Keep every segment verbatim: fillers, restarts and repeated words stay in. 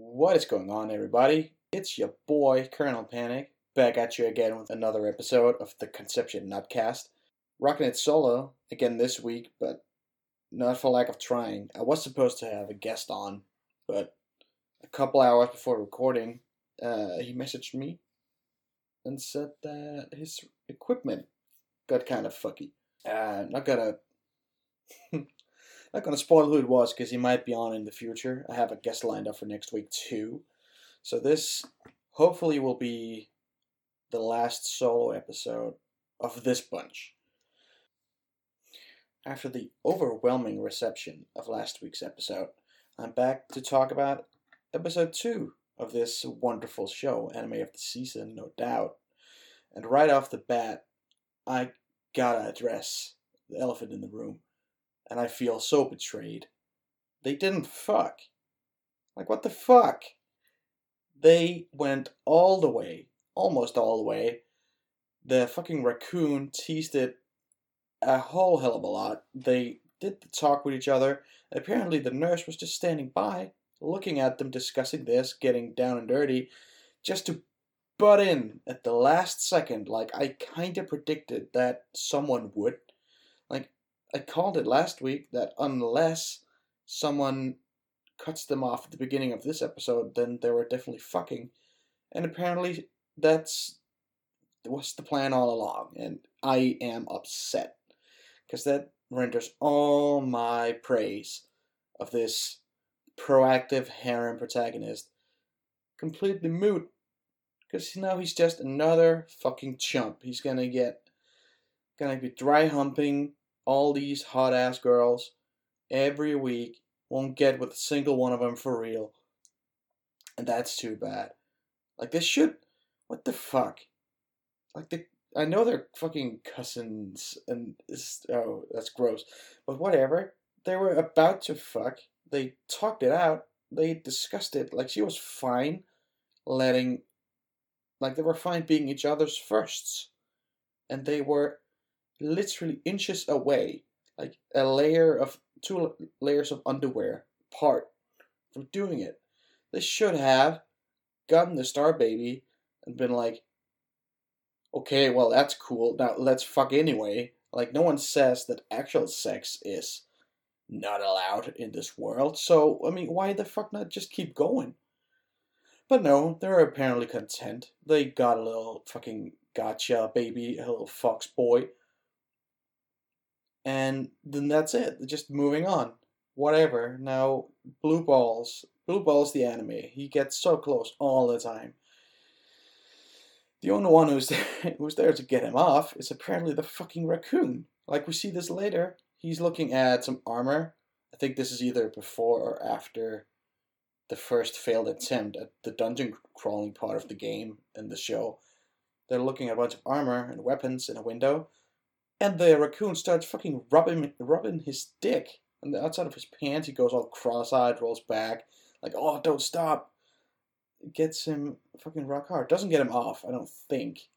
What is going on, everybody? It's your boy, Colonel Panic, back at you again with another episode of the Conception Nuttcast. Rocking it solo again this week, but not for lack of trying. I was supposed to have a guest on, but a couple hours before recording, uh, he messaged me and said that his equipment got kind of fucky. Uh, not gonna... Not going to spoil who it was because he might be on in the future. I have a guest lined up for next week too. So this hopefully will be the last solo episode of this bunch. After the overwhelming reception of last week's episode, I'm back to talk about episode two of this wonderful show, anime of the season, no doubt. And right off the bat, I gotta address the elephant in the room. And I feel so betrayed. They didn't fuck. Like, what the fuck? They went all the way. Almost all the way. The fucking raccoon teased it a whole hell of a lot. They did the talk with each other. Apparently the nurse was just standing by, looking at them, discussing this, getting down and dirty, just to butt in at the last second. Like, I kinda predicted that someone would. Like, I called it last week that unless someone cuts them off at the beginning of this episode, then they were definitely fucking. And apparently that's was the plan all along. And I am upset because that renders all my praise of this proactive harem protagonist completely moot. Because now he's just another fucking chump. He's gonna get, gonna be dry humping all these hot-ass girls every week, won't get with a single one of them for real. And that's too bad. Like, this should... What the fuck? Like, the, I know they're fucking cousins and... Oh, that's gross. But whatever. They were about to fuck. They talked it out. They discussed it. Like, she was fine letting... Like, they were fine being each other's firsts. And they were... literally inches away, like a layer of two layers of underwear apart from doing it. They should have gotten the star baby and been like, okay, well, that's cool. Now let's fuck anyway. Like, no one says that actual sex is not allowed in this world. So, I mean, why the fuck not just keep going? But no, they're apparently content. They got a little fucking Gacha baby, a little fox boy. And then that's it. Just moving on. Whatever. Now, Blue Balls. Blue Balls the anime. He gets so close all the time. The only one who's there, who's there to get him off is apparently the fucking raccoon. Like, we see this later. He's looking at some armor. I think this is either before or after the first failed attempt at the dungeon crawling part of the game and the show. They're looking at a bunch of armor and weapons in a window. And the raccoon starts fucking rubbing rubbing his dick on the outside of his pants. He goes all cross-eyed, rolls back. Like, oh, don't stop. Gets him fucking rock hard. Doesn't get him off, I don't think.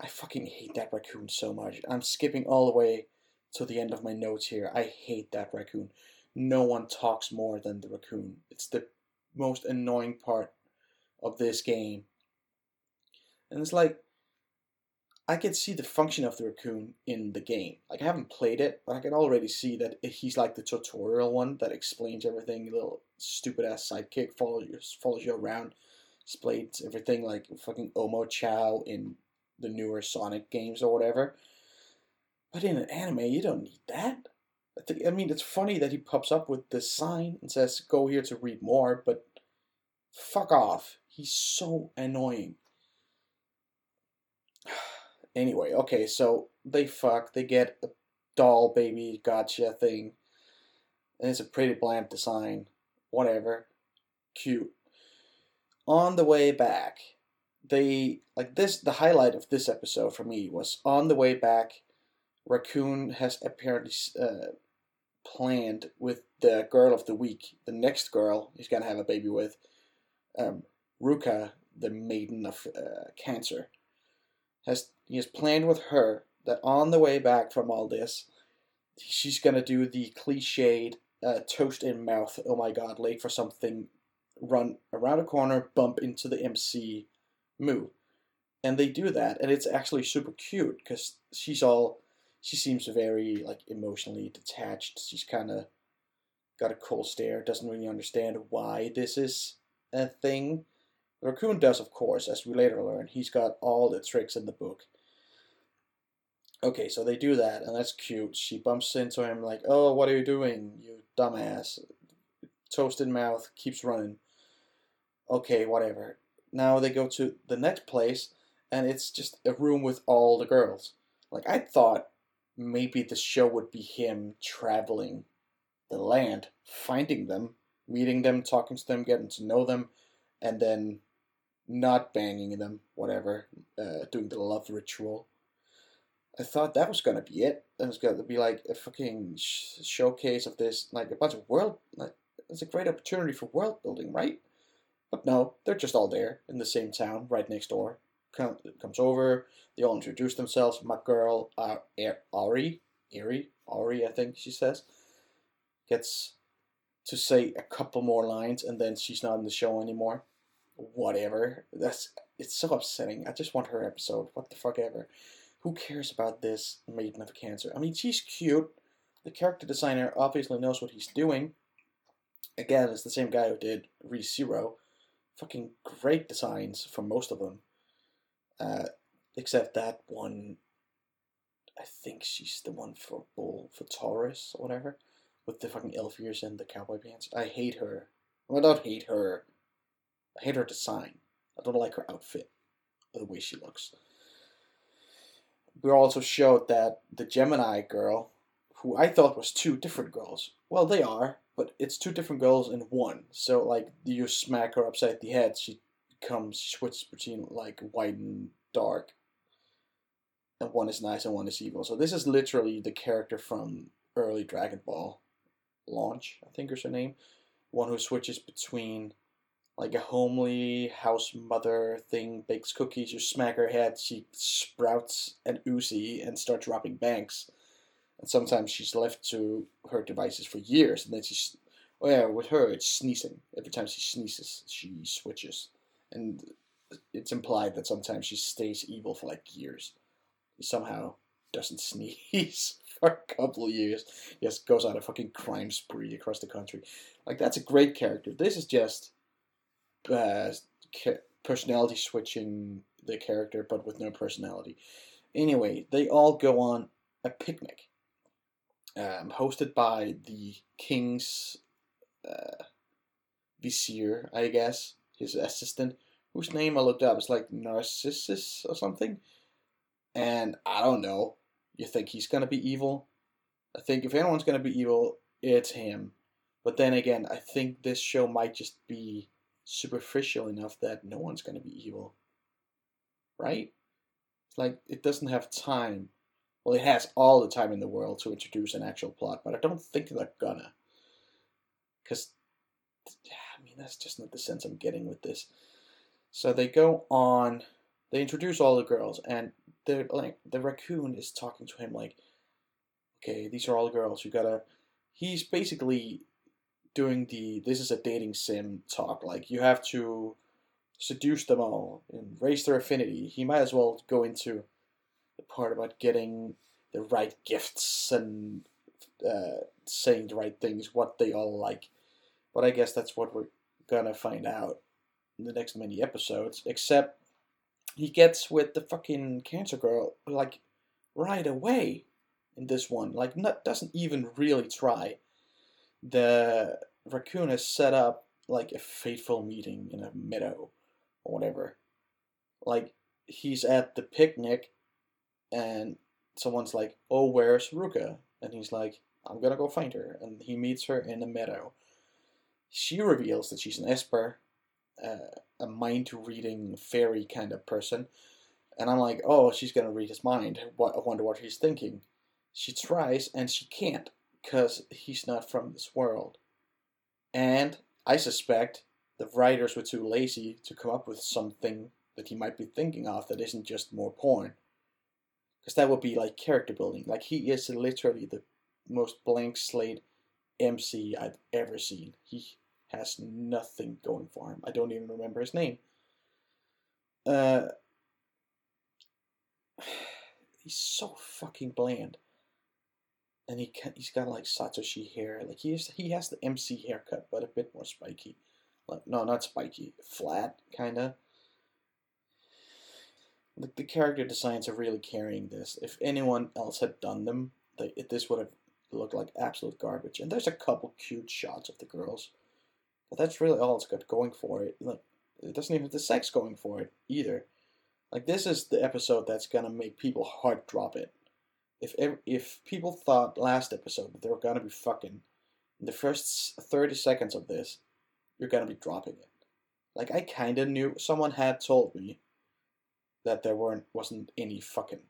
I fucking hate that raccoon so much. I'm skipping all the way to the end of my notes here. I hate that raccoon. No one talks more than the raccoon. It's the most annoying part of this game. And it's like, I could see the function of the raccoon in the game. Like, I haven't played it, but I can already see that he's like the tutorial one that explains everything. Little stupid-ass sidekick follows you, follows you around, explains everything like fucking Omo Chow in the newer Sonic games or whatever. But in an anime, you don't need that. I, think, I mean, it's funny that he pops up with this sign and says, go here to read more, but fuck off. He's so annoying. Anyway, okay, so they fuck, they get a doll baby Gotcha thing, and it's a pretty bland design, whatever, cute. On the way back, they, like this, the highlight of this episode for me was on the way back, Raccoon has apparently uh, planned with the girl of the week, the next girl he's gonna have a baby with, um, Ruka, the maiden of uh, Cancer. Has he has planned with her that on the way back from all this, she's gonna do the cliched uh, toast in mouth. Oh my God, late for something run around a corner, bump into the M C Moo. And they do that, and it's actually super cute, because she's all, she seems very, like, emotionally detached. She's kind of got a cold stare, doesn't really understand why this is a thing. The raccoon does, of course, as we later learn. He's got all the tricks in the book. Okay, so they do that, and that's cute. She bumps into him like, oh, what are you doing, you dumbass? Toasted mouth, keeps running. Okay, whatever. Now they go to the next place, and it's just a room with all the girls. Like, I thought maybe the show would be him traveling the land, finding them, meeting them, talking to them, getting to know them, and then not banging them, whatever, uh, doing the love ritual. I thought that was going to be it. It was going to be like a fucking sh- showcase of this, like a bunch of world, like, it's a great opportunity for world building, right? But no, they're just all there in the same town, right next door. Come, comes over, they all introduce themselves. My girl, uh, Ari, Ari, Ari, I think she says, gets to say a couple more lines, and then she's not in the show anymore. Whatever. That's, it's so upsetting. I just want her episode. What the fuck ever. Who cares about this Maiden of Cancer? I mean, she's cute. The character designer obviously knows what he's doing. Again, it's the same guy who did ReZero. Fucking great designs for most of them. Uh, except that one, I think she's the one for Bull, for Taurus or whatever. With the fucking elf ears and the cowboy pants. I hate her. Well, I don't hate her. I hate her design. I don't like her outfit. Or the way she looks. We also showed that the Gemini girl, who I thought was two different girls. Well, they are, but it's two different girls in one. So, like, you smack her upside the head, she becomes, she switches between, like, white and dark. And one is nice and one is evil. So this is literally the character from early Dragon Ball launch, I think is her name. One who switches between, like, a homely house mother thing, bakes cookies, you smack her head, she sprouts an Uzi and starts robbing banks. And sometimes she's left to her devices for years, and then she's, oh yeah, with her, it's sneezing. Every time she sneezes, she switches. And it's implied that sometimes she stays evil for, like, years. She somehow doesn't sneeze for a couple of years. Yes, goes on a fucking crime spree across the country. Like, that's a great character. This is just... Uh, personality switching the character, but with no personality. Anyway, they all go on a picnic, um, hosted by the king's uh, vizier, I guess, his assistant, whose name I looked up. It's like Narcissus or something. And I don't know. You think he's gonna be evil? I think if anyone's gonna be evil, it's him. But then again, I think this show might just be superficial enough that no one's going to be evil, right? Like, it doesn't have time. Well, it has all the time in the world to introduce an actual plot, but I don't think they're gonna, because I mean, that's just not the sense I'm getting with this. So they go on, they introduce all the girls, and they're like, the raccoon is talking to him like, okay, these are all the girls, you gotta, he's basically doing the, this is a dating sim talk, like, you have to seduce them all and raise their affinity. He might as well go into the part about getting the right gifts and uh, saying the right things, what they all like. But I guess that's what we're gonna find out in the next many episodes, except he gets with the fucking Cancer girl, like, right away in this one, like, not, doesn't even really try. The raccoon has set up, like, a fateful meeting in a meadow or whatever. Like, he's at the picnic, and someone's like, oh, where's Ruka? And he's like, I'm gonna go find her. And he meets her in a meadow. She reveals that she's an Esper, uh, a mind-reading fairy kind of person. And I'm like, oh, she's gonna read his mind. What, I wonder what he's thinking. She tries, and she can't. Because he's not from this world. And I suspect the writers were too lazy to come up with something that he might be thinking of that isn't just more porn. Because that would be like character building. Like, he is literally the most blank slate M C I've ever seen. He has nothing going for him. I don't even remember his name. Uh, he's so fucking bland. And he can, he's got like Satoshi hair. Like he is, he has the M C haircut, but a bit more spiky. Like, no, not spiky, flat kind of. Like the character designs are really carrying this. If anyone else had done them, they, it, this would have looked like absolute garbage. And there's a couple cute shots of the girls, but that's really all it's got going for it. Like it doesn't even have the sex going for it either. Like this is the episode that's gonna make people heart drop it. If if people thought last episode that they were gonna be fucking, in the first thirty seconds of this, you're gonna be dropping it. Like I kind of knew. Someone had told me that there weren't wasn't any fucking,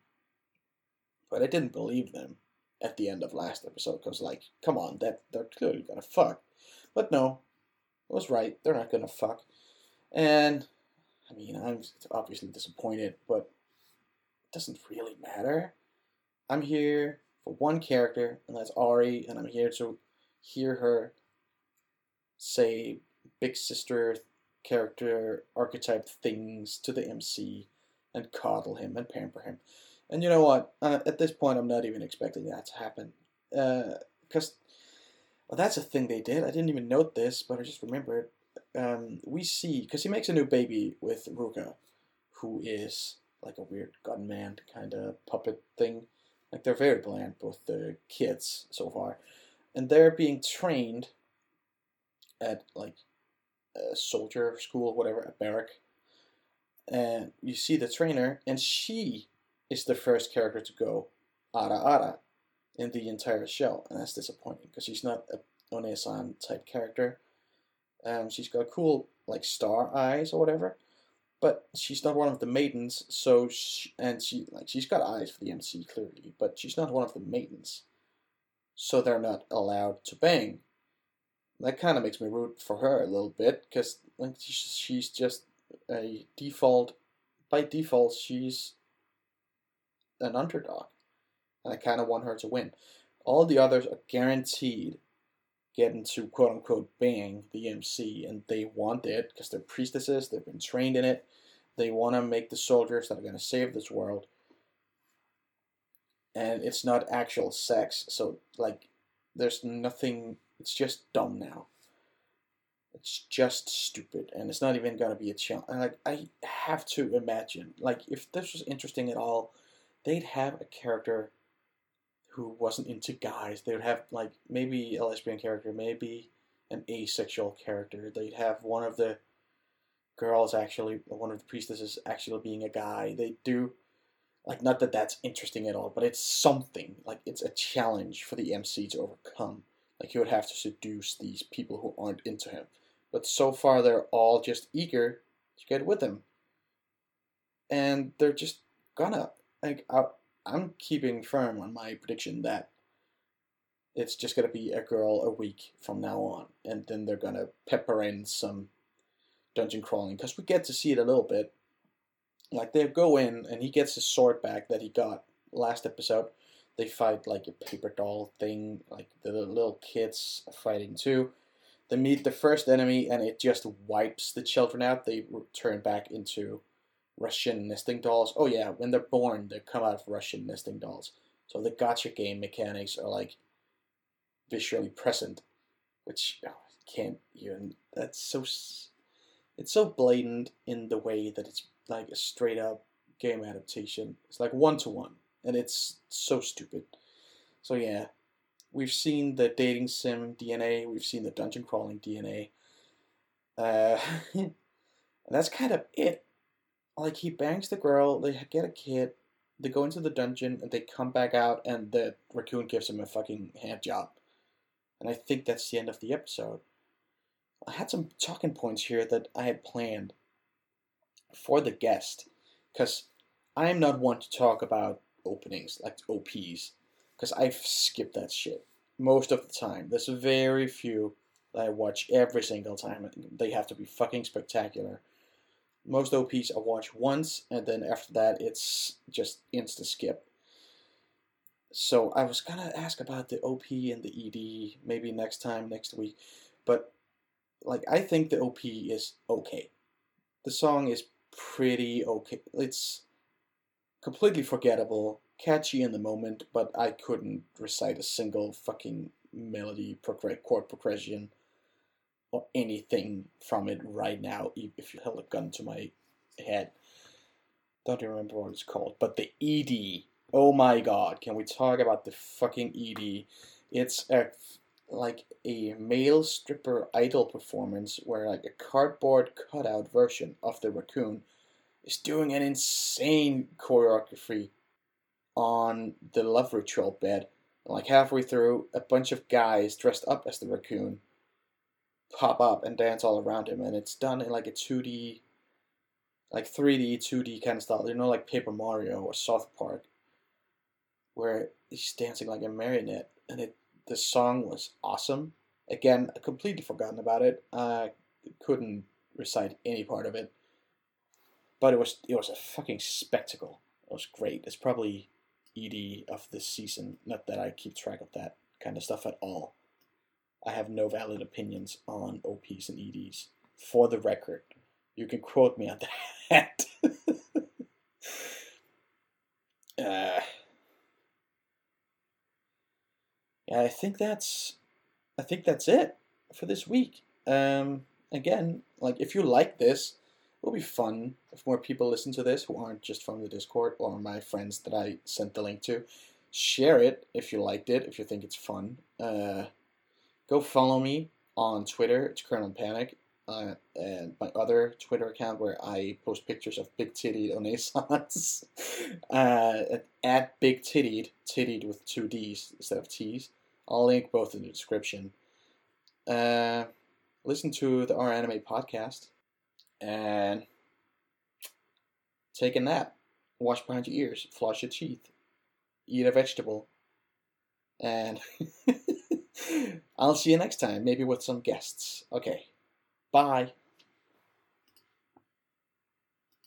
but I didn't believe them at the end of last episode because like, come on, that they're clearly gonna fuck. But no, I was right. They're not gonna fuck. And I mean, I'm obviously disappointed, but it doesn't really matter. I'm here for one character, and that's Ari, and I'm here to hear her say big sister character archetype things to the M C and coddle him and pamper him. And you know what? Uh, at this point, I'm not even expecting that to happen. Uh, because, well, that's a thing they did. I didn't even note this, but I just remembered. Um, we see, because he makes a new baby with Ruka, who is like a weird gunman kind of puppet thing. Like, they're very bland, both the kids so far. And they're being trained at, like, a soldier school, whatever, a barrack. And you see the trainer, and she is the first character to go ara ara in the entire show. And that's disappointing, because she's not a One-san type character. Um, she's got cool, like, star eyes or whatever. But she's not one of the maidens, so she, and she like she's got eyes for the M C clearly, but she's not one of the maidens, so they're not allowed to bang. That kind of makes me root for her a little bit because like she's just a default by default she's an underdog, and I kind of want her to win. All the others are guaranteed getting to quote unquote bang the M C, and they want it because they're priestesses. They've been trained in it. They want to make the soldiers that are going to save this world. And it's not actual sex, so like, there's nothing. It's just dumb now. It's just stupid, and it's not even going to be a challenge. Like, I have to imagine, like, if this was interesting at all, they'd have a character who wasn't into guys. They would have, like, maybe a lesbian character, maybe an asexual character. They'd have one of the girls actually, one of the priestesses actually being a guy. They do, like, not that that's interesting at all, but it's something. Like, it's a challenge for the M C to overcome. Like, he would have to seduce these people who aren't into him. But so far, they're all just eager to get with him. And they're just gonna, like, out. I'm keeping firm on my prediction that it's just going to be a girl a week from now on. And then they're going to pepper in some dungeon crawling. Because we get to see it a little bit. Like, they go in, and he gets his sword back that he got last episode. They fight, like, a paper doll thing. Like, the little kids are fighting, too. They meet the first enemy, and it just wipes the children out. They turn back into Russian nesting dolls. Oh yeah, when they're born, they come out of Russian nesting dolls. So the gacha game mechanics are like visually present, which oh, I can't even. That's so. It's so blatant in the way that it's like a straight up game adaptation. It's like one to one, and it's so stupid. So yeah, we've seen the dating sim D N A. We've seen the dungeon crawling D N A. Uh, and that's kind of it. Like, he bangs the girl, they get a kid, they go into the dungeon, and they come back out, and the raccoon gives him a fucking hand job. And I think that's the end of the episode. I had some talking points here that I had planned for the guest, because I'm not one to talk about openings, like O Ps, because I've skipped that shit most of the time. There's very few that I watch every single time. They have to be fucking spectacular. Most O Ps I watch once, and then after that, it's just insta-skip. So I was going to ask about the O P and the E D maybe next time, next week. But like, I think the O P is okay. The song is pretty okay. It's completely forgettable, catchy in the moment, but I couldn't recite a single fucking melody, progr- chord progression, or anything from it right now, if you held a gun to my head. Don't even remember what it's called, but the E D. Oh my god, can we talk about the fucking E D? It's a, like a male stripper idol performance where like a cardboard cutout version of the raccoon is doing an insane choreography on the love ritual bed. Like halfway through, a bunch of guys dressed up as the raccoon pop up and dance all around him, and it's done in like a two D, like three D, two D kind of style. You know, like Paper Mario or South Park, where he's dancing like a marionette, and it the song was awesome. Again, I completely forgotten about it. I couldn't recite any part of it, but it was it was a fucking spectacle. It was great. It's probably E D of this season. Not that I keep track of that kind of stuff at all. I have no valid opinions on O Ps and E Ds. For the record, you can quote me on that. uh, I think that's, I think that's it for this week. Um, again, like if you like this, it'll be fun if more people listen to this who aren't just from the Discord or my friends that I sent the link to. Share it if you liked it, if you think it's fun. Uh, go follow me on Twitter. It's Colonel Panic. Uh, and my other Twitter account where I post pictures of big titty onaissance. uh, at big tittied, tittied with two D's instead of T's. I'll link both in the description. Uh, listen to the R Anime podcast. And take a nap, wash behind your ears, floss your teeth, eat a vegetable, and I'll see you next time, maybe with some guests. Okay, bye.